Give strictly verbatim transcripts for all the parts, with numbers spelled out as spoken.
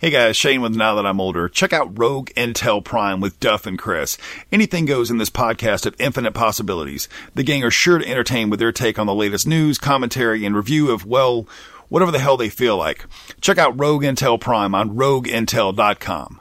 Hey guys, Shane with Now That I'm Older. Check out Rogue Intel Prime with Duff and Chris. Anything goes in this podcast of infinite possibilities. The gang are sure to entertain with their take on the latest news, commentary, and review of, well, whatever the hell they feel like. Check out Rogue Intel Prime on Rogue Intel dot com.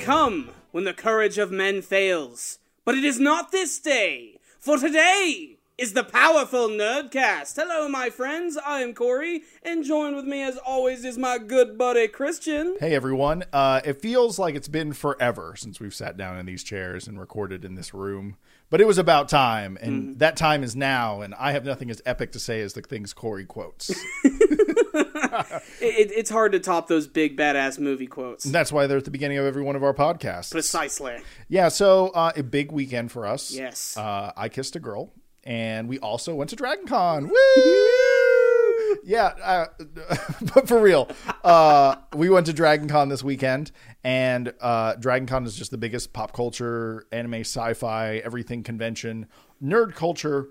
Come when the courage of men fails, but it is not this day, for today is the Powerful Nerdcast. Hello, my friends, I am Corey, and joined with me as always is my good buddy Christian. Hey everyone, uh, it feels like it's been forever since we've sat down in these chairs and recorded in this room, but it was about time, and mm-hmm. that time is now, and I have nothing as epic to say as the things Corey quotes. it, it's hard to top those big badass movie quotes. That's why they're at the beginning of every one of our podcasts. Precisely. Yeah, so uh, a big weekend for us. Yes. Uh, I kissed a girl, and we also went to Dragon Con. Woo! Yeah, uh, but for real, uh, we went to Dragon Con this weekend, and uh, Dragon Con is just the biggest pop culture, anime, sci-fi, everything convention. Nerd culture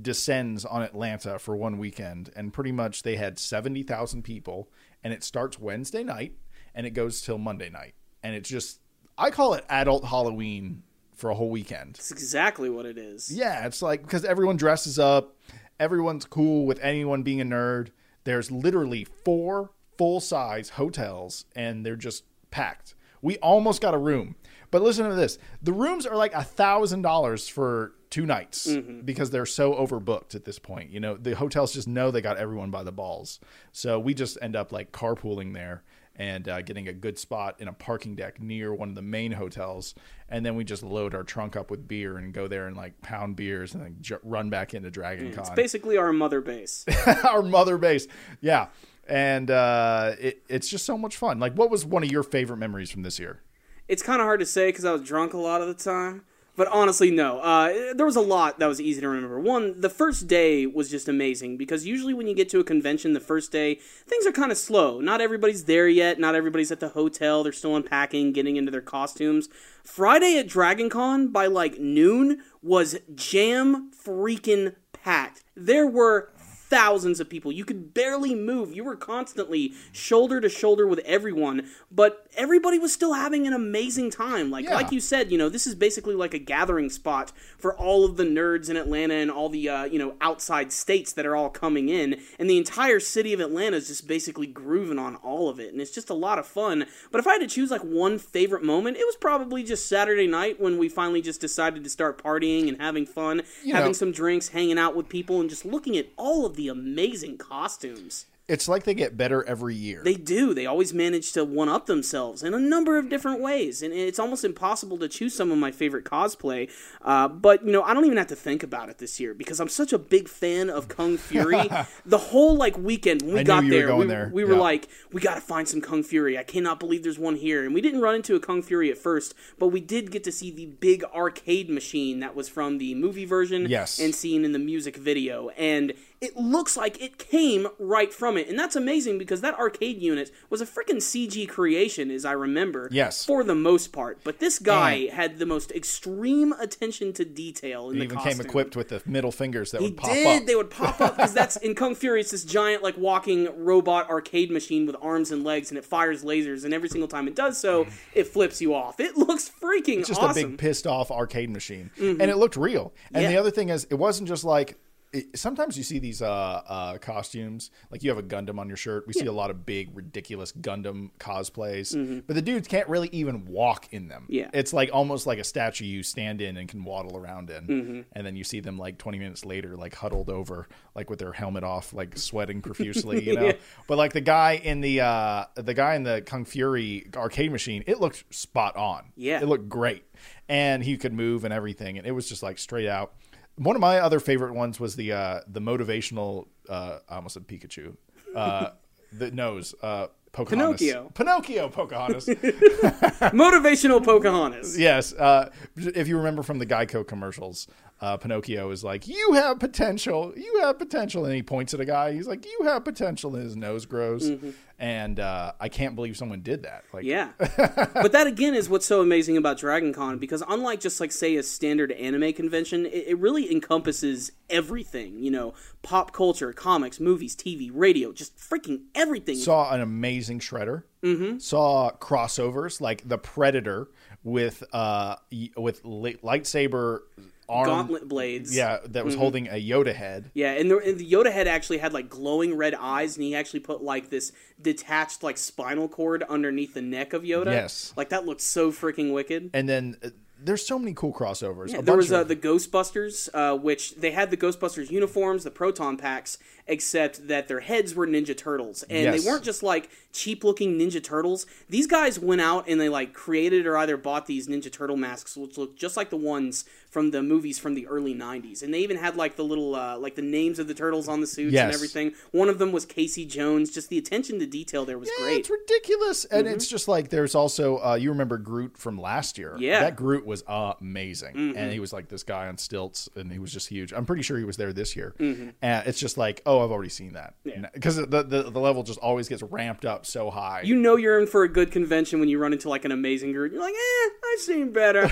descends on Atlanta for one weekend, and pretty much they had seventy thousand people, and it starts Wednesday night and it goes till Monday night, and it's just, I call it adult Halloween for a whole weekend. That's exactly what it is. Yeah, it's like, because everyone dresses up, everyone's cool with anyone being a nerd. There's literally four full-size hotels and they're just packed. We almost got a room, but listen to this, the rooms are like a thousand dollars for two nights mm-hmm. because they're so overbooked at this point. You know, the hotels just know they got everyone by the balls. So we just end up like carpooling there and uh, getting a good spot in a parking deck near one of the main hotels. And then we just load our trunk up with beer and go there and like pound beers and then j- run back into Dragon mm, Con. It's basically our mother base. Our mother base. Yeah. And uh, it, it's just so much fun. Like, what was one of your favorite memories from this year? It's kind of hard to say because I was drunk a lot of the time. But honestly, no. Uh, there was a lot that was easy to remember. One, the first day was just amazing because usually when you get to a convention the first day, things are kind of slow. Not everybody's there yet. Not everybody's at the hotel. They're still unpacking, getting into their costumes. Friday at Dragon Con by like noon was jam-freaking-packed. There were thousands of people. You could barely move. You were constantly shoulder to shoulder with everyone, but everybody was still having an amazing time. Like, yeah. like you said, you know, this is basically like a gathering spot for all of the nerds in Atlanta and all the, uh, you know, outside states that are all coming in, and the entire city of Atlanta is just basically grooving on all of it, and it's just a lot of fun. But if I had to choose like one favorite moment, it was probably just Saturday night when we finally just decided to start partying and having fun, you having know. some drinks, hanging out with people, and just looking at all of the amazing costumes. It's like they get better every year. They do. They always manage to one-up themselves in a number of different ways, and it's almost impossible to choose some of my favorite cosplay, uh, but, you know, I don't even have to think about it this year because I'm such a big fan of Kung Fury. The whole, like, weekend when we I got there, were we, there, we were yeah. like, we gotta find some Kung Fury. I cannot believe there's one here, and we didn't run into a Kung Fury at first, but we did get to see the big arcade machine that was from the movie version yes. and seen in the music video, and it looks like it came right from it. And that's amazing because that arcade unit was a freaking C G creation, as I remember, yes. for the most part. But this guy and had the most extreme attention to detail in the costume. He even came equipped with the middle fingers that he would pop did. up. He did. They would pop up because that's in Kung Fury, it's this giant like walking robot arcade machine with arms and legs, and it fires lasers. And every single time it does so, it flips you off. It looks freaking it's just awesome. Just a big pissed off arcade machine. Mm-hmm. And it looked real. And yeah. the other thing is, it wasn't just like... It, sometimes you see these uh, uh, costumes, like you have a Gundam on your shirt. We yeah. see a lot of big, ridiculous Gundam cosplays, mm-hmm. but the dudes can't really even walk in them. Yeah. It's like almost like a statue you stand in and can waddle around in. Mm-hmm. And then you see them like twenty minutes later, like huddled over, like with their helmet off, like sweating profusely, you know, yeah. but like the guy in the, uh, the guy in the Kung Fury arcade machine, it looked spot on. Yeah. It looked great. And he could move and everything. And it was just like straight out. One of my other favorite ones was the uh, the motivational, uh, I almost said Pikachu, uh, the nose, uh, Pocahontas. Pinocchio. Pinocchio Pocahontas. Motivational Pocahontas. Yes. Uh, if you remember from the Geico commercials, uh, Pinocchio is like, you have potential, you have potential. And he points at a guy. He's like, you have potential. And his nose grows. Mm-hmm. And uh, I can't believe someone did that. Like, yeah. But that, again, is what's so amazing about Dragon Con, because unlike just, like, say, a standard anime convention, it, it really encompasses everything, you know, pop culture, comics, movies, T V, radio, just freaking everything. Saw an amazing shredder. Mm-hmm. Saw crossovers, like the Predator with uh, with lightsaber... Arm, gauntlet blades. Yeah, that was mm-hmm. holding a Yoda head. Yeah, and the, and the Yoda head actually had, like, glowing red eyes, and he actually put, like, this detached, like, spinal cord underneath the neck of Yoda. Yes. Like, that looked so freaking wicked. And then... Uh, there's so many cool crossovers. Yeah, there was uh, the Ghostbusters, uh, which they had the Ghostbusters uniforms, the proton packs, except that their heads were Ninja Turtles. And yes. they weren't just like cheap-looking Ninja Turtles. These guys went out and they like created or either bought these Ninja Turtle masks, which looked just like the ones from the movies from the early nineties. And they even had like the little, uh, like the names of the turtles on the suits yes. and everything. One of them was Casey Jones. Just the attention to detail there was yeah, great. It's ridiculous. And mm-hmm. it's just like there's also, uh, you remember Groot from last year. Yeah. That Groot was... was amazing mm-hmm. and he was like this guy on stilts and he was just huge. I'm pretty sure he was there this year mm-hmm. and it's just like, oh, I've already seen that because yeah. the, the the level just always gets ramped up so high. You know you're in for a good convention when you run into like an amazing group. You're like, eh, I've seen better.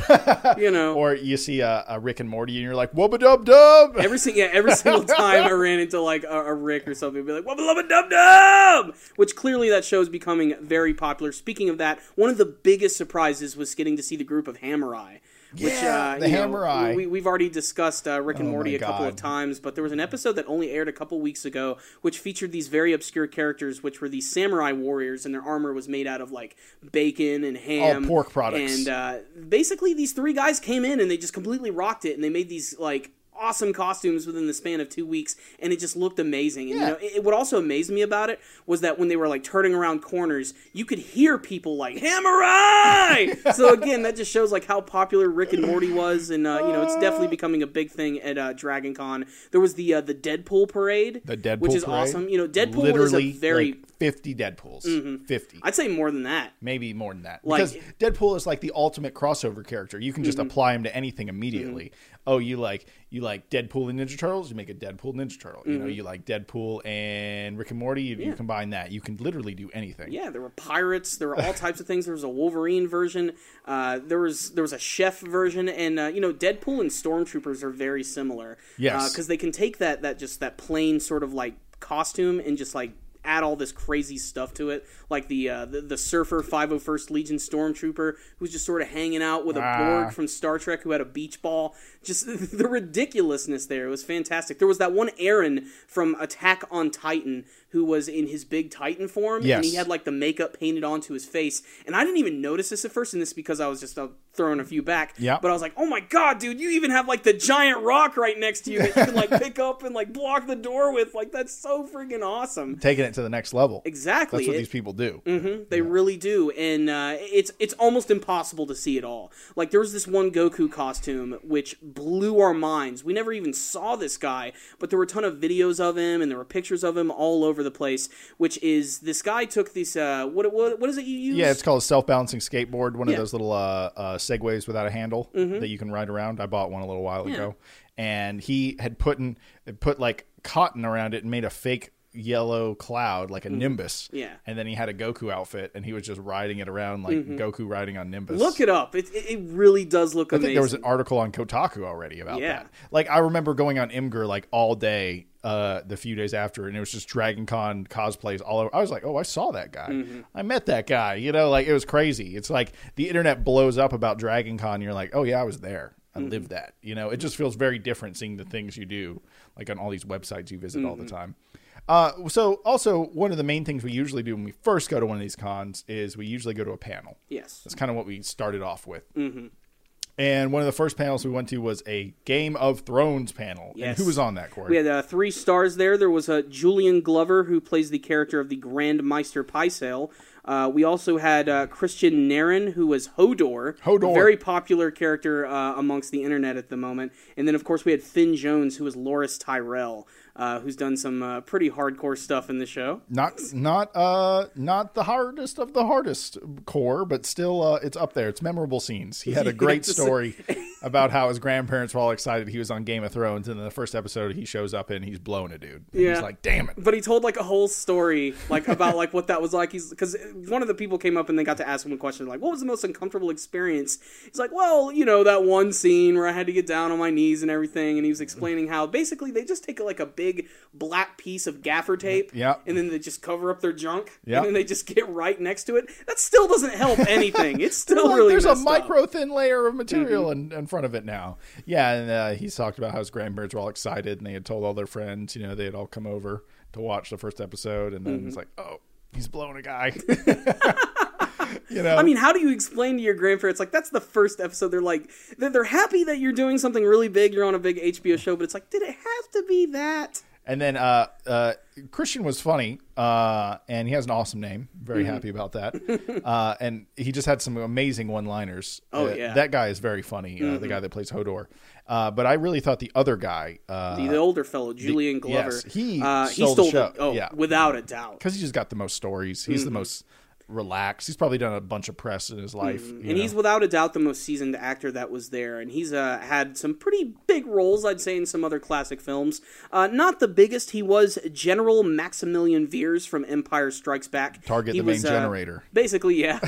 You know, or you see a, a Rick and Morty and you're like, wubba dub dub. Every single yeah, every single time I ran into like a, a Rick or something, I'd be like, wubba lubba dub dub, which clearly that show is becoming very popular. Speaking of that, one of the biggest surprises was getting to see the group of Hammer Eye. Which, yeah, uh, the Hammer Eye. We, we've already discussed uh, Rick and oh Morty a couple of times, but there was an episode that only aired a couple weeks ago, which featured these very obscure characters, which were these samurai warriors, and their armor was made out of like bacon and ham, all pork products. And uh, basically, these three guys came in and they just completely rocked it, and they made these like awesome costumes within the span of two weeks, and it just looked amazing. Yeah. And, you know, it, it, what also amazed me about it was that when they were like turning around corners, you could hear people like Hammer Eye. So again, that just shows like how popular Rick and Morty was, and uh, you know, it's definitely becoming a big thing at uh, Dragon Con. There was the uh, the Deadpool parade, the Deadpool which is parade. Awesome. You know, Deadpool literally is a very like fifty Deadpools, mm-hmm. fifty. I'd say more than that, maybe more than that, like, because Deadpool is like the ultimate crossover character. You can just mm-hmm. apply him to anything immediately. Mm-hmm. Oh, you like you like Deadpool and Ninja Turtles? You make a Deadpool Ninja Turtle. Mm-hmm. You know, you like Deadpool and Rick and Morty? You, yeah. you combine that. You can literally do anything. Yeah, there were pirates. There were all types of things. There was a Wolverine version. Uh, there was there was a chef version, and uh, you know, Deadpool and Stormtroopers are very similar. Yes, because uh, they can take that that just that plain sort of like costume and just like add all this crazy stuff to it, like the uh, the, the surfer five oh first Legion Stormtrooper who's just sort of hanging out with a ah. Borg from Star Trek who had a beach ball. Just the ridiculousness there. It was fantastic. There was that one Aaron from Attack on Titan who was in his big Titan form, yes. and he had like the makeup painted onto his face. And I didn't even notice this at first, and this is because I was just uh, throwing a few back. Yep. But I was like, oh my god, dude, you even have like the giant rock right next to you that you can like pick up and like block the door with. Like, that's so freaking awesome. Taking it to the next level. Exactly. That's what it, these people do. Mm-hmm, they yeah. really do. And uh, it's it's almost impossible to see it all. Like, there was this one Goku costume which blew our minds. We never even saw this guy, but there were a ton of videos of him and there were pictures of him all over the place, which is this guy took this, uh, what, what, what is it you use? Yeah, it's called a self-balancing skateboard, one yeah. of those little uh, uh, Segways without a handle mm-hmm. that you can ride around. I bought one a little while yeah. ago. And he had put, in, put like cotton around it and made a fake yellow cloud, like a mm-hmm. Nimbus. Yeah. And then he had a Goku outfit and he was just riding it around like mm-hmm. Goku riding on Nimbus. Look it up. It it really does look I amazing. I think there was an article on Kotaku already about yeah. that. Like, I remember going on Imgur like all day uh the few days after, and it was just Dragon Con cosplays all over. I was like, oh, I saw that guy. Mm-hmm. I met that guy. You know, like, it was crazy. It's like the internet blows up about Dragon Con. And you're like, oh yeah, I was there. I mm-hmm. lived that. You know, it just feels very different seeing the things you do like on all these websites you visit mm-hmm. all the time. Uh, so also one of the main things we usually do when we first go to one of these cons is we usually go to a panel. Yes. That's kind of what we started off with. Mm-hmm. And one of the first panels we went to was a Game of Thrones panel. Yes. And who was on that, Corey? We had uh, three stars there. There was uh, Julian Glover, who plays the character of the Grand Meister Pycelle. Uh, we also had uh, Christian Naren, who was Hodor. Hodor. A very popular character uh, amongst the internet at the moment. And then, of course, we had Finn Jones, who was Loras Tyrell, uh, who's done some uh, pretty hardcore stuff in the show. Not not, uh, not the hardest of the hardest core, but still uh, it's up there. It's memorable scenes. He had a great story. about how his grandparents were all excited he was on Game of Thrones, and in the first episode he shows up and he's blowing a dude. And yeah. He's like, damn it. But he told like a whole story like about like what that was like. He's because one of the people came up and they got to ask him a question like, what was the most uncomfortable experience? He's like, well, you know, that one scene where I had to get down on my knees and everything. And he was explaining how basically they just take like a big black piece of gaffer tape yep. and then they just cover up their junk yep. and then they just get right next to it. That still doesn't help anything. It's still like, really there's a micro up. Thin layer of material mm-hmm. in, in front of it now. Yeah, and uh, he's talked about how his grandparents were all excited and they had told all their friends, you know, they had all come over to watch the first episode, and then mm-hmm. it's like, oh, he's blowing a guy. You know? I mean, how do you explain to your grandparents, like, that's the first episode. They're like, they're, they're happy that you're doing something really big. You're on a big H B O show, but it's like, did it have to be that? And then uh, uh, Christian was funny, uh, and he has an awesome name. Very mm-hmm. happy about that. Uh, and he just had some amazing one-liners. Oh, uh, yeah. That guy is very funny, mm-hmm. uh, the guy that plays Hodor. Uh, but I really thought the other guy... Uh, the, the older fellow, Julian the, Glover. Yes, he, uh, stole he stole the show. The, oh, yeah. Without a doubt. Because he's just got the most stories. He's mm-hmm. the most... relaxed. He's probably done a bunch of press in his life. Mm-hmm. And know? he's without a doubt the most seasoned actor that was there. And he's uh, had some pretty big roles, I'd say, in some other classic films. Uh, not the biggest. He was General Maximilian Veers from Empire Strikes Back. Target he the was, main uh, generator. Basically, yeah.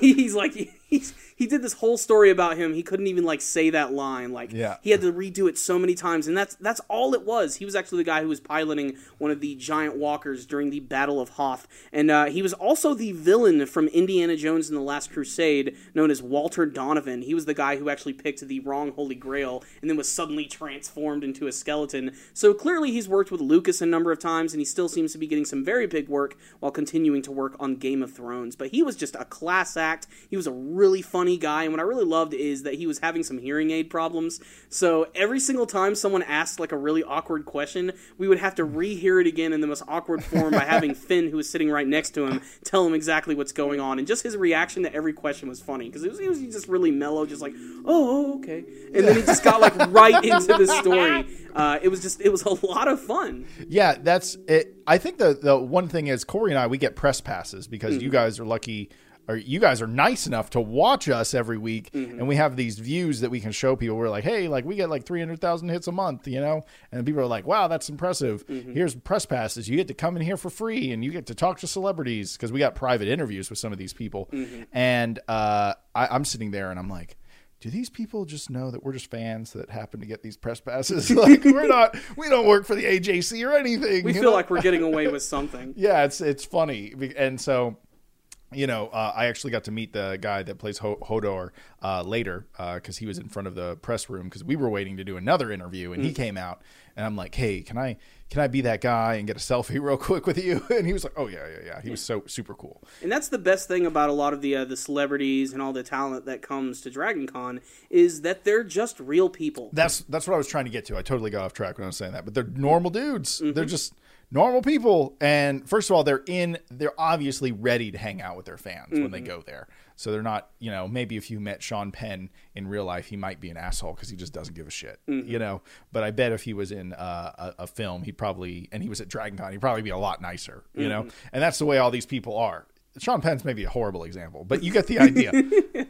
He's like... He's, he did this whole story about him. He couldn't even like say that line. Like yeah. he had to redo it so many times, and that's that's all it was. He was actually the guy who was piloting one of the giant walkers during the Battle of Hoth, and uh, he was also the villain from Indiana Jones and the Last Crusade, known as Walter Donovan. He was the guy who actually picked the wrong Holy Grail and then was suddenly transformed into a skeleton. So clearly, he's worked with Lucas a number of times, and he still seems to be getting some very big work while continuing to work on Game of Thrones. But he was just a class act. He was a really fun. guy, and what I really loved is that he was having some hearing aid problems, so every single time someone asked like a really awkward question, we would have to rehear it again in the most awkward form by having Finn, who was sitting right next to him, tell him exactly what's going on, and just his reaction to every question was funny, because it was, it was just really mellow, just like, oh, okay, and then he just got like right into the story. Uh, it was just, it was a lot of fun. Yeah, that's it. I think the, the one thing is Corey and I, we get press passes because mm-hmm. you guys are lucky. Or you guys are nice enough to watch us every week, mm-hmm. and we have these views that we can show people. We're like, hey, like we get like three hundred thousand hits a month, you know? And people are like, wow, that's impressive. Mm-hmm. Here's press passes. You get to come in here for free, and you get to talk to celebrities, because we got private interviews with some of these people. Mm-hmm. And uh, I, I'm sitting there, and I'm like, do these people just know that we're just fans that happen to get these press passes? Like we're not, we don't work for the A J C or anything. We feel know? like we're getting away with something. Yeah, it's it's funny. And so... You know, uh, I actually got to meet the guy that plays H- Hodor uh, later because uh, he was in front of the press room because we were waiting to do another interview, and mm-hmm. he came out, and I'm like, hey, can I can I be that guy and get a selfie real quick with you? And he was like, oh, yeah, yeah, yeah. He yeah. was so super cool. And that's the best thing about a lot of the uh, the celebrities and all the talent that comes to Dragon Con is that they're just real people. That's, that's what I was trying to get to. I totally got off track when I was saying that, but they're normal dudes. Mm-hmm. They're just... normal people, and first of all, they're in. They're obviously ready to hang out with their fans mm-hmm. when they go there. So they're not, you know, maybe if you met Sean Penn in real life, he might be an asshole because he just doesn't give a shit, mm-hmm. you know. But I bet if he was in uh, a, a film, he'd probably, and he was at Dragon Con, he'd probably be a lot nicer, you mm-hmm. know. And that's the way all these people are. Sean Penn's maybe a horrible example, but you get the idea. yeah.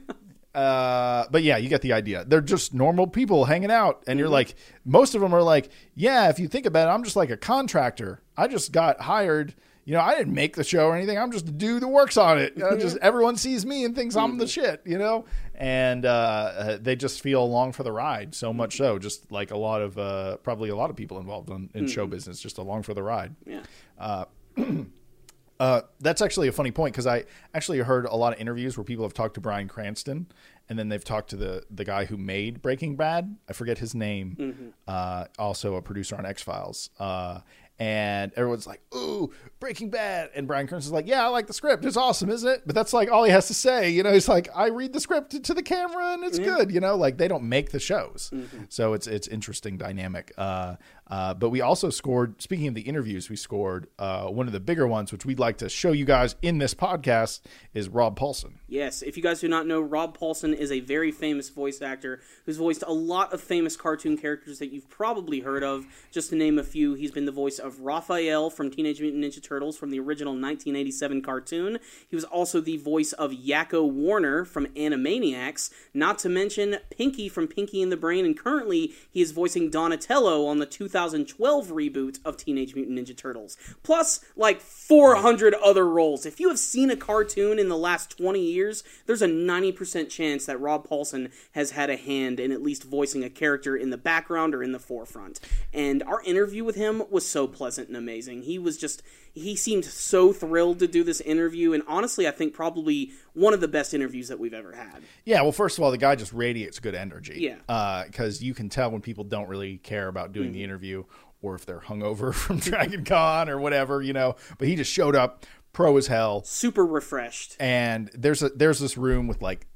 Uh, but yeah, you get the idea. They're just normal people hanging out. And you're mm-hmm. like, most of them are like, yeah, if you think about it, I'm just like a contractor. I just got hired. You know, I didn't make the show or anything. I'm just the dude that works on it. I just everyone sees me and thinks mm-hmm. I'm the shit, you know? And uh, they just feel along for the ride so much so. Just like a lot of, uh, probably a lot of people involved in, in mm-hmm. show business, just along for the ride. Yeah. Uh, Uh, that's actually a funny point because I actually heard a lot of interviews where people have talked to Bryan Cranston and then they've talked to the, the guy who made Breaking Bad. I forget his name. Mm-hmm. Uh, also a producer on X-Files. Uh, and everyone's like, ooh, Breaking Bad. And Bryan Cranston's like, yeah, I like the script. It's awesome, isn't it? But that's like all he has to say. You know, he's like, I read the script to the camera and it's mm-hmm. good. You know, like they don't make the shows. Mm-hmm. So it's it's interesting dynamic. Uh Uh, but we also scored, speaking of the interviews, we scored uh, one of the bigger ones, which we'd like to show you guys in this podcast, is Rob Paulsen. Yes. If you guys do not know, Rob Paulsen is a very famous voice actor who's voiced a lot of famous cartoon characters that you've probably heard of. Just to name a few, he's been the voice of Raphael from Teenage Mutant Ninja Turtles. Turtles from the original nineteen eighty-seven cartoon. He was also the voice of Yakko Warner from Animaniacs, not to mention Pinky from Pinky and the Brain, and currently he is voicing Donatello on the two thousand twelve reboot of Teenage Mutant Ninja Turtles. Plus, like, four hundred other roles. If you have seen a cartoon in the last twenty years, there's a ninety percent chance that Rob Paulsen has had a hand in at least voicing a character in the background or in the forefront. And our interview with him was so pleasant and amazing. He was just, he seemed so thrilled to do this interview, and honestly, I think probably one of the best interviews that we've ever had. Yeah, well, first of all, the guy just radiates good energy. Yeah. Uh, because you can tell when people don't really care about doing mm-hmm. the interview, or if they're hungover from Dragon Con or whatever, you know. But he just showed up, pro as hell. Super refreshed. And there's a there's this room with, like,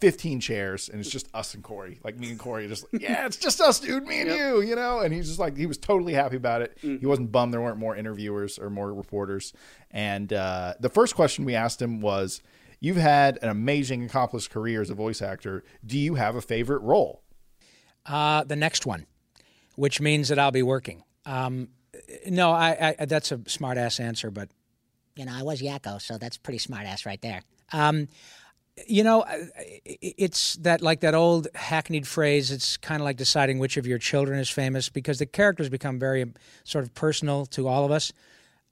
fifteen chairs, and it's just us and Corey. Like, me and Corey are just like, yeah, it's just us, dude, me and yep. you, you know? And he's just like, he was totally happy about it. Mm. He wasn't bummed there weren't more interviewers or more reporters. And uh, the first question we asked him was, you've had an amazing, accomplished career as a voice actor. Do you have a favorite role? Uh, the next one, which means that I'll be working. Um, no, I, I that's a smart-ass answer, but... You know, I was Yakko, so that's pretty smart-ass right there. Um, you know, it's that like that old hackneyed phrase, it's kind of like deciding which of your children is famous, because the characters become very sort of personal to all of us,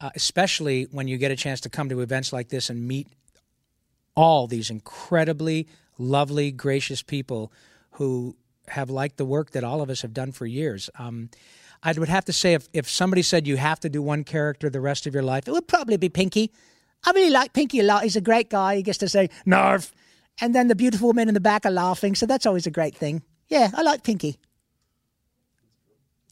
uh, especially when you get a chance to come to events like this and meet all these incredibly lovely, gracious people who have liked the work that all of us have done for years. Um, I would have to say if, if somebody said you have to do one character the rest of your life, it would probably be Pinky. I really like Pinky a lot. He's a great guy. He gets to say, Narf. And then the beautiful women in the back are laughing, so that's always a great thing. Yeah, I like Pinky.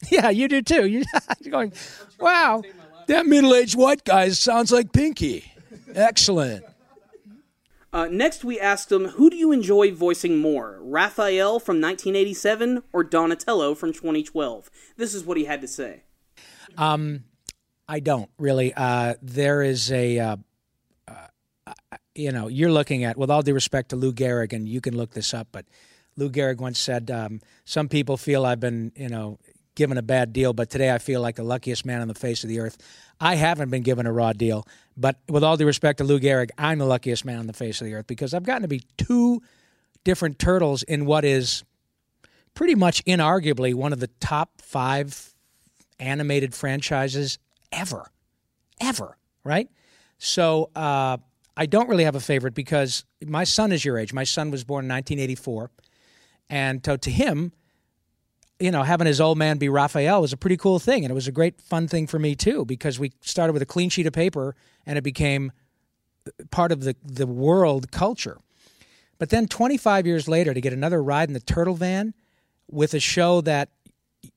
Yeah, you do too. You're going, wow, that middle-aged white guy sounds like Pinky. Excellent. Uh, next, we asked him, who do you enjoy voicing more, Raphael from nineteen eighty-seven or Donatello from twenty twelve? This is what he had to say. Um, I don't, really. Uh, there is a, uh, uh, you know, you're looking at, with all due respect to Lou Gehrig, and you can look this up, but Lou Gehrig once said, um, some people feel I've been, you know, given a bad deal, but today I feel like the luckiest man on the face of the earth. I haven't been given a raw deal, but with all due respect to Lou Gehrig, I'm the luckiest man on the face of the earth because I've gotten to be two different turtles in what is pretty much inarguably one of the top five animated franchises ever, ever, right? So uh, I don't really have a favorite because my son is your age. My son was born in nineteen eighty-four, and to, to him, you know, having his old man be Raphael was a pretty cool thing, and it was a great fun thing for me too, because we started with a clean sheet of paper and it became part of the, the world culture. But then twenty-five years later, to get another ride in the turtle van with a show that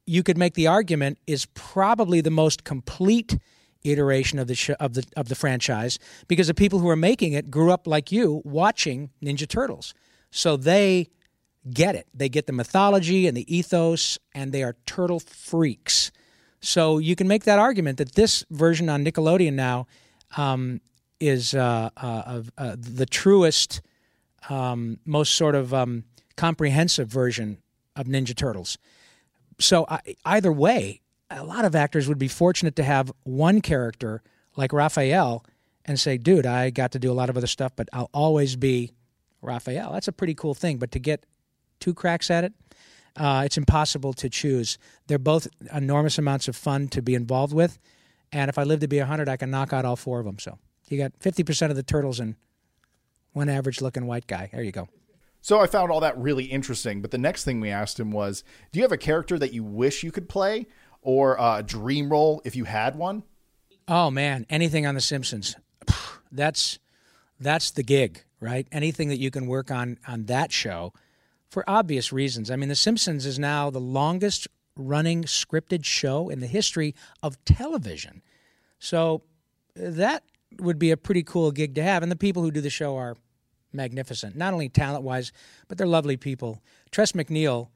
you could make the argument is probably the most complete iteration of the sh- of the of the franchise, because the people who are making it grew up like you watching Ninja Turtles, so they get it. They get the mythology and the ethos, and they are turtle freaks. So you can make that argument that this version on Nickelodeon now um, is uh, uh, uh, the truest, um, most sort of um, comprehensive version of Ninja Turtles. So I, either way, a lot of actors would be fortunate to have one character like Raphael and say, dude, I got to do a lot of other stuff, but I'll always be Raphael. That's a pretty cool thing, but to get two cracks at it, uh, it's impossible to choose. They're both enormous amounts of fun to be involved with, and if I live to be one hundred, I can knock out all four of them. So you got fifty percent of the turtles and one average-looking white guy. There you go. So I found all that really interesting, but the next thing we asked him was, do you have a character that you wish you could play, or a dream role if you had one? Oh, man, anything on The Simpsons. That's that's the gig, right? Anything that you can work on on that show. For obvious reasons. I mean, The Simpsons is now the longest-running scripted show in the history of television. So that would be a pretty cool gig to have. And the people who do the show are magnificent, not only talent-wise, but they're lovely people. Tress MacNeille,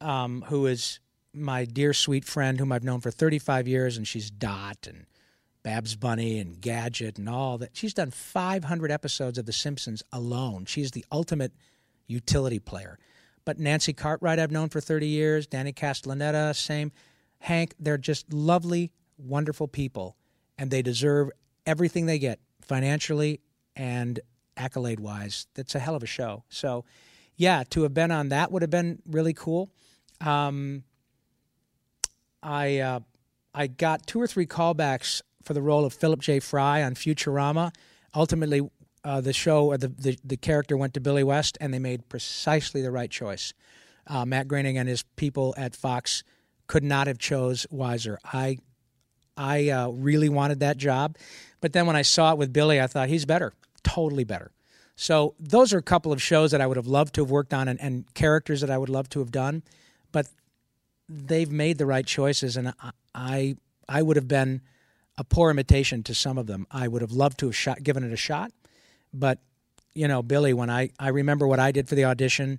um, who is my dear, sweet friend, whom I've known for thirty-five years, and she's Dot and Babs Bunny and Gadget and all that. She's done five hundred episodes of The Simpsons alone. She's the ultimate utility player. But Nancy Cartwright I've known for thirty years, Danny Castellaneta, same. Hank, they're just lovely, wonderful people. and they deserve everything they get financially and accolade-wise. That's a hell of a show. So, yeah, to have been on that would have been really cool. Um, I uh, I got two or three callbacks for the role of Philip J. Fry on Futurama. Ultimately, uh, the show or the, the the character went to Billy West, and they made precisely the right choice. Uh, Matt Groening and his people at Fox could not have chose wiser. I I uh, really wanted that job, but then when I saw it with Billy, I thought he's better, totally better. So those are a couple of shows that I would have loved to have worked on, and, and characters that I would love to have done, but they've made the right choices, and I I, I would have been a poor imitation to some of them. I would have loved to have shot, given it a shot, but you know, Billy, when I, I remember what I did for the audition,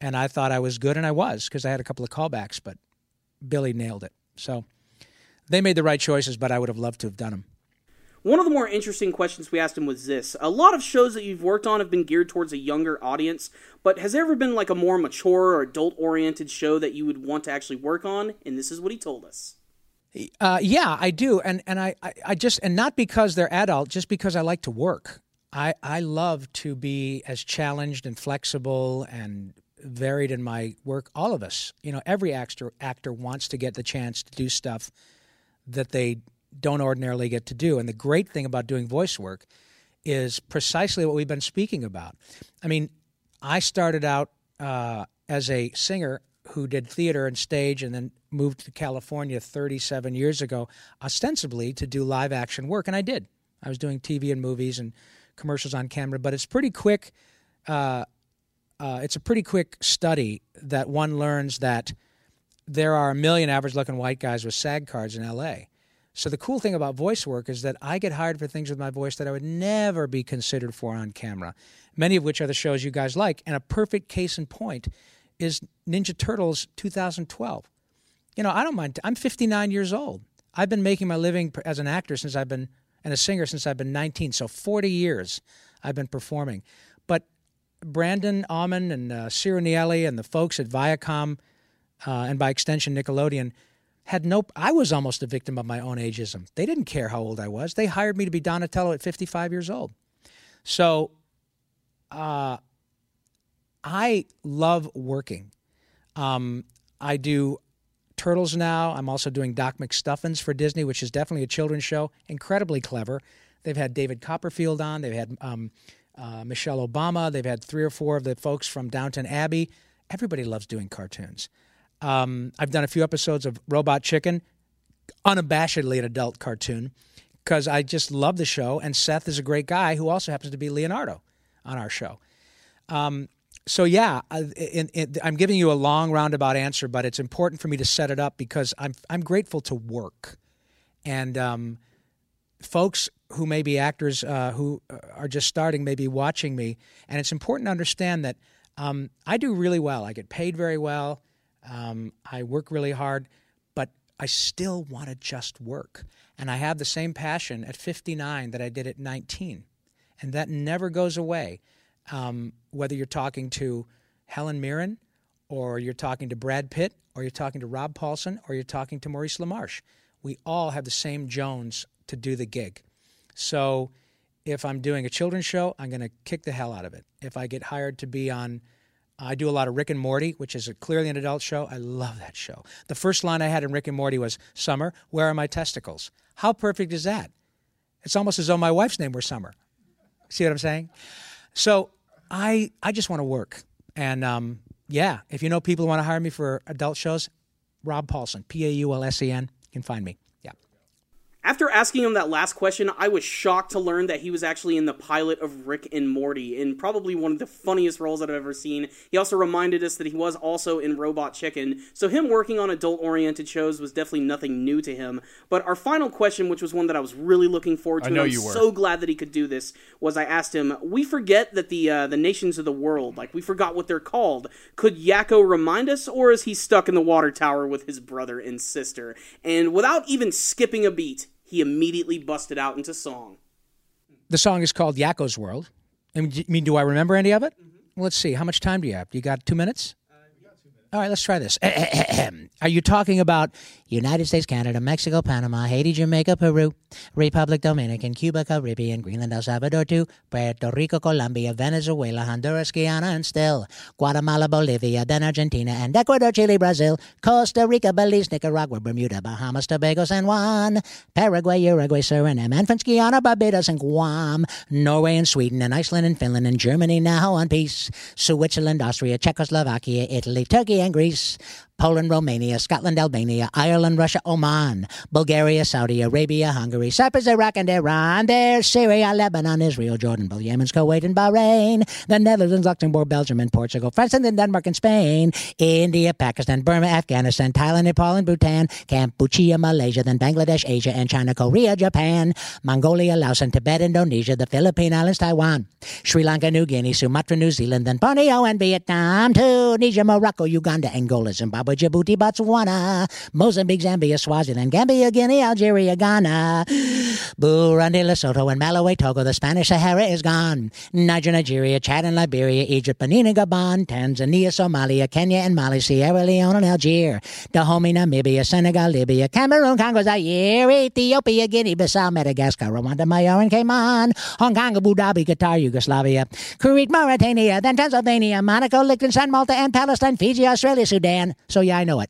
and I thought I was good, and I was, because I had a couple of callbacks, but Billy nailed it. So they made the right choices, but I would have loved to have done them. One of the more interesting questions we asked him was this. A lot of shows that you've worked on have been geared towards a younger audience, but has there ever been like a more mature or adult-oriented show that you would want to actually work on? And this is what he told us. Uh, yeah, I do. And and I, I, I just, and not because they're adult, just because I like to work. I, I love to be as challenged and flexible and varied in my work. All of us, you know, every actor actor wants to get the chance to do stuff that they don't ordinarily get to do. And the great thing about doing voice work is precisely what we've been speaking about. I mean, I started out uh, as a singer who did theater and stage and then moved to California thirty-seven years ago, ostensibly to do live action work. And I did. I was doing T V and movies and commercials on camera, but it's pretty quick. Uh, Uh, it's a pretty quick study that one learns that there are a million average-looking white guys with SAG cards in L A. So the cool thing about voice work is that I get hired for things with my voice that I would never be considered for on camera, many of which are the shows you guys like. And a perfect case in point is Ninja Turtles twenty twelve. You know, I don't mind. T- I'm fifty-nine years old. I've been making my living as an actor since I've been, and a singer since I've been nineteen. So forty years I've been performing. But Brandon Allman and uh, Ciro Nielli and the folks at Viacom, uh, and by extension Nickelodeon, had no... I was almost a victim of my own ageism. They didn't care how old I was. They hired me to be Donatello at fifty-five years old. So uh, I love working. Um, I do Turtles now. I'm also doing Doc McStuffins for Disney, which is definitely a children's show. Incredibly clever. They've had David Copperfield on. They've had... Um, Uh, Michelle Obama. They've had three or four of the folks from Downton Abbey. Everybody loves doing cartoons. Um, I've done a few episodes of Robot Chicken, unabashedly an adult cartoon, because I just love the show, and Seth is a great guy who also happens to be Leonardo on our show. Um, so, yeah, I, in, in, I'm giving you a long roundabout answer, but it's important for me to set it up because I'm, I'm grateful to work. And um, folks... who may be actors uh, who are just starting may be watching me. And it's important to understand that um, I do really well. I get paid very well. Um, I work really hard, but I still want to just work. And I have the same passion at fifty-nine that I did at nineteen. And that never goes away. Um, whether you're talking to Helen Mirren or you're talking to Brad Pitt or you're talking to Rob Paulsen or you're talking to Maurice LaMarche, we all have the same Jones to do the gig. So if I'm doing a children's show, I'm going to kick the hell out of it. If I get hired to be on, I do a lot of Rick and Morty, which is a clearly an adult show. I love that show. The first line I had in Rick and Morty was, "Summer, where are my testicles?" How perfect is that? It's almost as though my wife's name were Summer. See what I'm saying? So I I just want to work. And, um, yeah, if you know people who want to hire me for adult shows, Rob Paulsen, P A U L S E N, you can find me. After asking him that last question, I was shocked to learn that he was actually in the pilot of Rick and Morty, in probably one of the funniest roles that I've ever seen. He also reminded us that he was also in Robot Chicken, so him working on adult-oriented shows was definitely nothing new to him. But our final question, which was one that I was really looking forward to, I know and I'm you were. so glad that he could do this, was I asked him, we forget that the uh, the nations of the world, like we forgot what they're called. Could Yakko remind us, or is he stuck in the water tower with his brother and sister? And without even skipping a beat, he immediately busted out into song. The song is called Yakko's World. I mean, do I remember any of it? Mm-hmm. Well, let's see. How much time do you have? You got two minutes? Uh, you got two minutes. All right, let's try this. Are you talking about United States, Canada, Mexico, Panama, Haiti, Jamaica, Peru, Republic Dominican, Cuba, Caribbean, Greenland, El Salvador, too, Puerto Rico, Colombia, Venezuela, Honduras, Guyana, and still Guatemala, Bolivia, then Argentina, and Ecuador, Chile, Brazil, Costa Rica, Belize, Nicaragua, Bermuda, Bahamas, Tobago, San Juan, Paraguay, Uruguay, Suriname, Antilles, Guyana, Barbados, and Guam, Norway, and Sweden, and Iceland, and Finland, and Germany, now on peace, Switzerland, Austria, Czechoslovakia, Italy, Turkey, and Greece, Poland, Romania, Scotland, Albania, Ireland, Russia, Oman, Bulgaria, Saudi Arabia, Hungary, Cyprus, Iraq, and Iran. There's Syria, Lebanon, Israel, Jordan, Yemen, Kuwait, and Bahrain, the Netherlands, Luxembourg, Belgium, and Portugal, France, and Denmark, and Spain, India, Pakistan, Burma, Afghanistan, Thailand, Nepal, and Bhutan, Cambodia, Malaysia, then Bangladesh, Asia, and China, Korea, Japan, Mongolia, Laos, and Tibet, Indonesia, the Philippine Islands, Taiwan, Sri Lanka, New Guinea, Sumatra, New Zealand, then Borneo, and Vietnam, Tunisia, Morocco, Uganda, Angola, Zimbabwe, Djibouti, Botswana, Mozambique, Zambia, Swaziland, Gambia, Guinea, Algeria, Ghana, Burundi, Lesotho, and Malawi, Togo. The Spanish Sahara is gone. Niger, Nigeria, Chad, and Liberia, Egypt, Benin, and Gabon, Tanzania, Somalia, Kenya, and Mali, Sierra Leone, and Algiers, Dahomey, Namibia, Senegal, Libya, Cameroon, Congo, Zaire, Ethiopia, Guinea-Bissau, Madagascar, Rwanda, Mayor, and Cayman, Hong Kong, Abu Dhabi, Qatar, Yugoslavia, Kuwait, Mauritania, then Transylvania, Monaco, Liechtenstein, Malta, and Palestine, Fiji, Australia, Sudan. So yeah, I know it.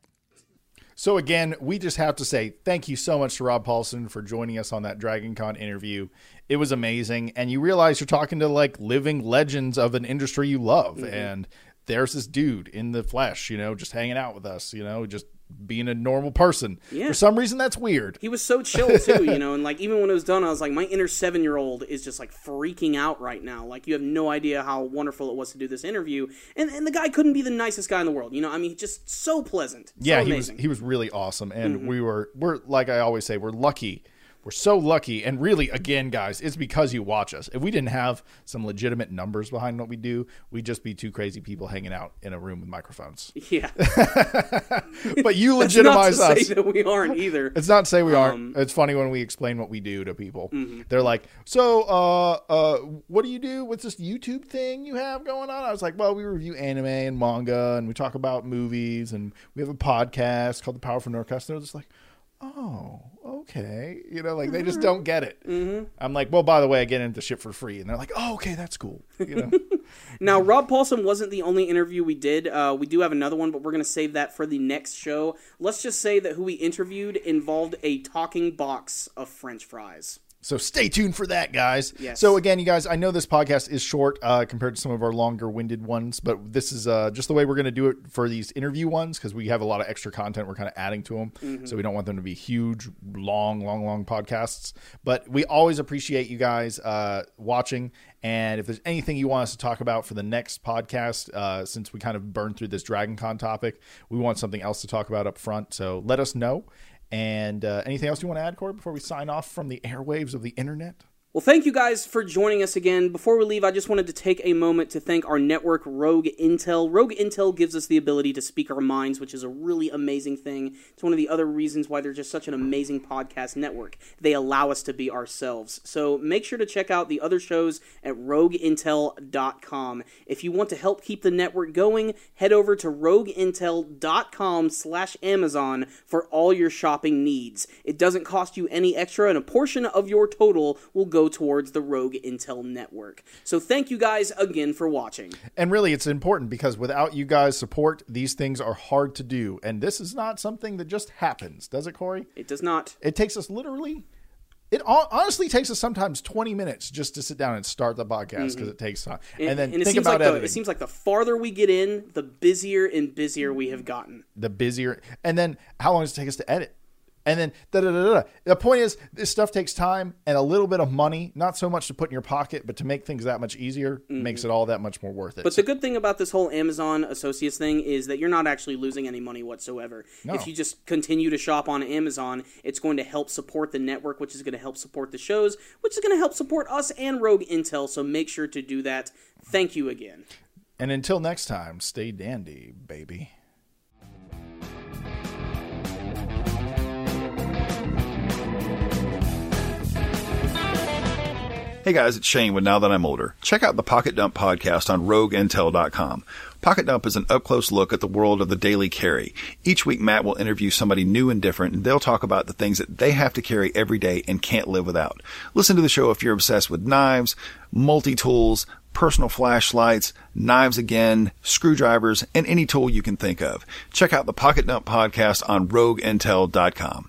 So again, we just have to say thank you so much to Rob Paulsen for joining us on that Dragon Con interview. It was amazing. And you realize you're talking to like living legends of an industry you love. Mm-hmm. And there's this dude in the flesh, you know, just hanging out with us, you know, just being a normal person. Yeah. For some reason, that's weird. He was so chill too, you know, and like even when it was done, I was like, my inner seven-year-old is just like freaking out right now. Like you have no idea how wonderful it was to do this interview. And and the guy couldn't be the nicest guy in the world, you know. I mean, just so pleasant. So yeah, he amazing. was he was really awesome, and mm-hmm. we were we're like I always say, we're lucky. We're so lucky, and really, again, guys, it's because you watch us. If we didn't have some legitimate numbers behind what we do, we'd just be two crazy people hanging out in a room with microphones. Yeah. But you legitimize us. It's not to us. Say that we aren't either. It's not to say we um, aren't. It's funny when we explain what we do to people. Mm-hmm. They're like, so uh, uh, what do you do with this YouTube thing you have going on? I was like, well, we review anime and manga, and we talk about movies, and we have a podcast called The Powerful Nerdcast. They're just like, oh, okay. You know, like they just don't get it. Mm-hmm. I'm like, well, by the way, I get into shit for free. And they're like, oh, okay, that's cool. You know. Now, Rob Paulsen wasn't the only interview we did. Uh, we do have another one, but we're going to save that for the next show. Let's just say that who we interviewed involved a talking box of French fries. So stay tuned for that, guys. Yes. So again, you guys, I know this podcast is short uh, compared to some of our longer-winded ones, but this is uh, just the way we're going to do it for these interview ones because we have a lot of extra content we're kind of adding to them. Mm-hmm. So we don't want them to be huge, long, long, long podcasts. But we always appreciate you guys uh, watching. And if there's anything you want us to talk about for the next podcast, uh, since we kind of burned through this Dragon Con topic, we want something else to talk about up front. So let us know. And uh, anything else you want to add, Corey, before we sign off from the airwaves of the internet? Well, thank you guys for joining us again. Before we leave, I just wanted to take a moment to thank our network, Rogue Intel. Rogue Intel gives us the ability to speak our minds, which is a really amazing thing. It's one of the other reasons why they're just such an amazing podcast network. They allow us to be ourselves. So make sure to check out the other shows at Rogue Intel dot com. If you want to help keep the network going, head over to Rogue Intel dot com slash Amazon for all your shopping needs. It doesn't cost you any extra, and a portion of your total will go Go towards the Rogue Intel network. So thank you guys again for watching. And really, it's important because without you guys' support, these things are hard to do. And this is not something that just happens, does it, Corey? It does not. It takes us literally... It honestly takes us sometimes twenty minutes just to sit down and start the podcast because mm-hmm. it takes time. And, and then and think about like the, editing. It seems like the farther we get in, the busier and busier we have gotten. The busier. And then how long does it take us to edit? And then da, da, da, da. The point is this stuff takes time and a little bit of money, not so much to put in your pocket, but to make things that much easier mm-hmm. makes it all that much more worth it. But so. The good thing about this whole Amazon Associates thing is that you're not actually losing any money whatsoever. No. If you just continue to shop on Amazon, it's going to help support the network, which is going to help support the shows, which is going to help support us and Rogue Intel. So make sure to do that. Thank you again. And until next time, stay dandy, baby. Hey guys, it's Shane with Now That I'm Older. Check out the Pocket Dump podcast on Rogue Intel dot com. Pocket Dump is an up-close look at the world of the daily carry. Each week, Matt will interview somebody new and different, and they'll talk about the things that they have to carry every day and can't live without. Listen to the show if you're obsessed with knives, multi-tools, personal flashlights, knives again, screwdrivers, and any tool you can think of. Check out the Pocket Dump podcast on Rogue Intel dot com.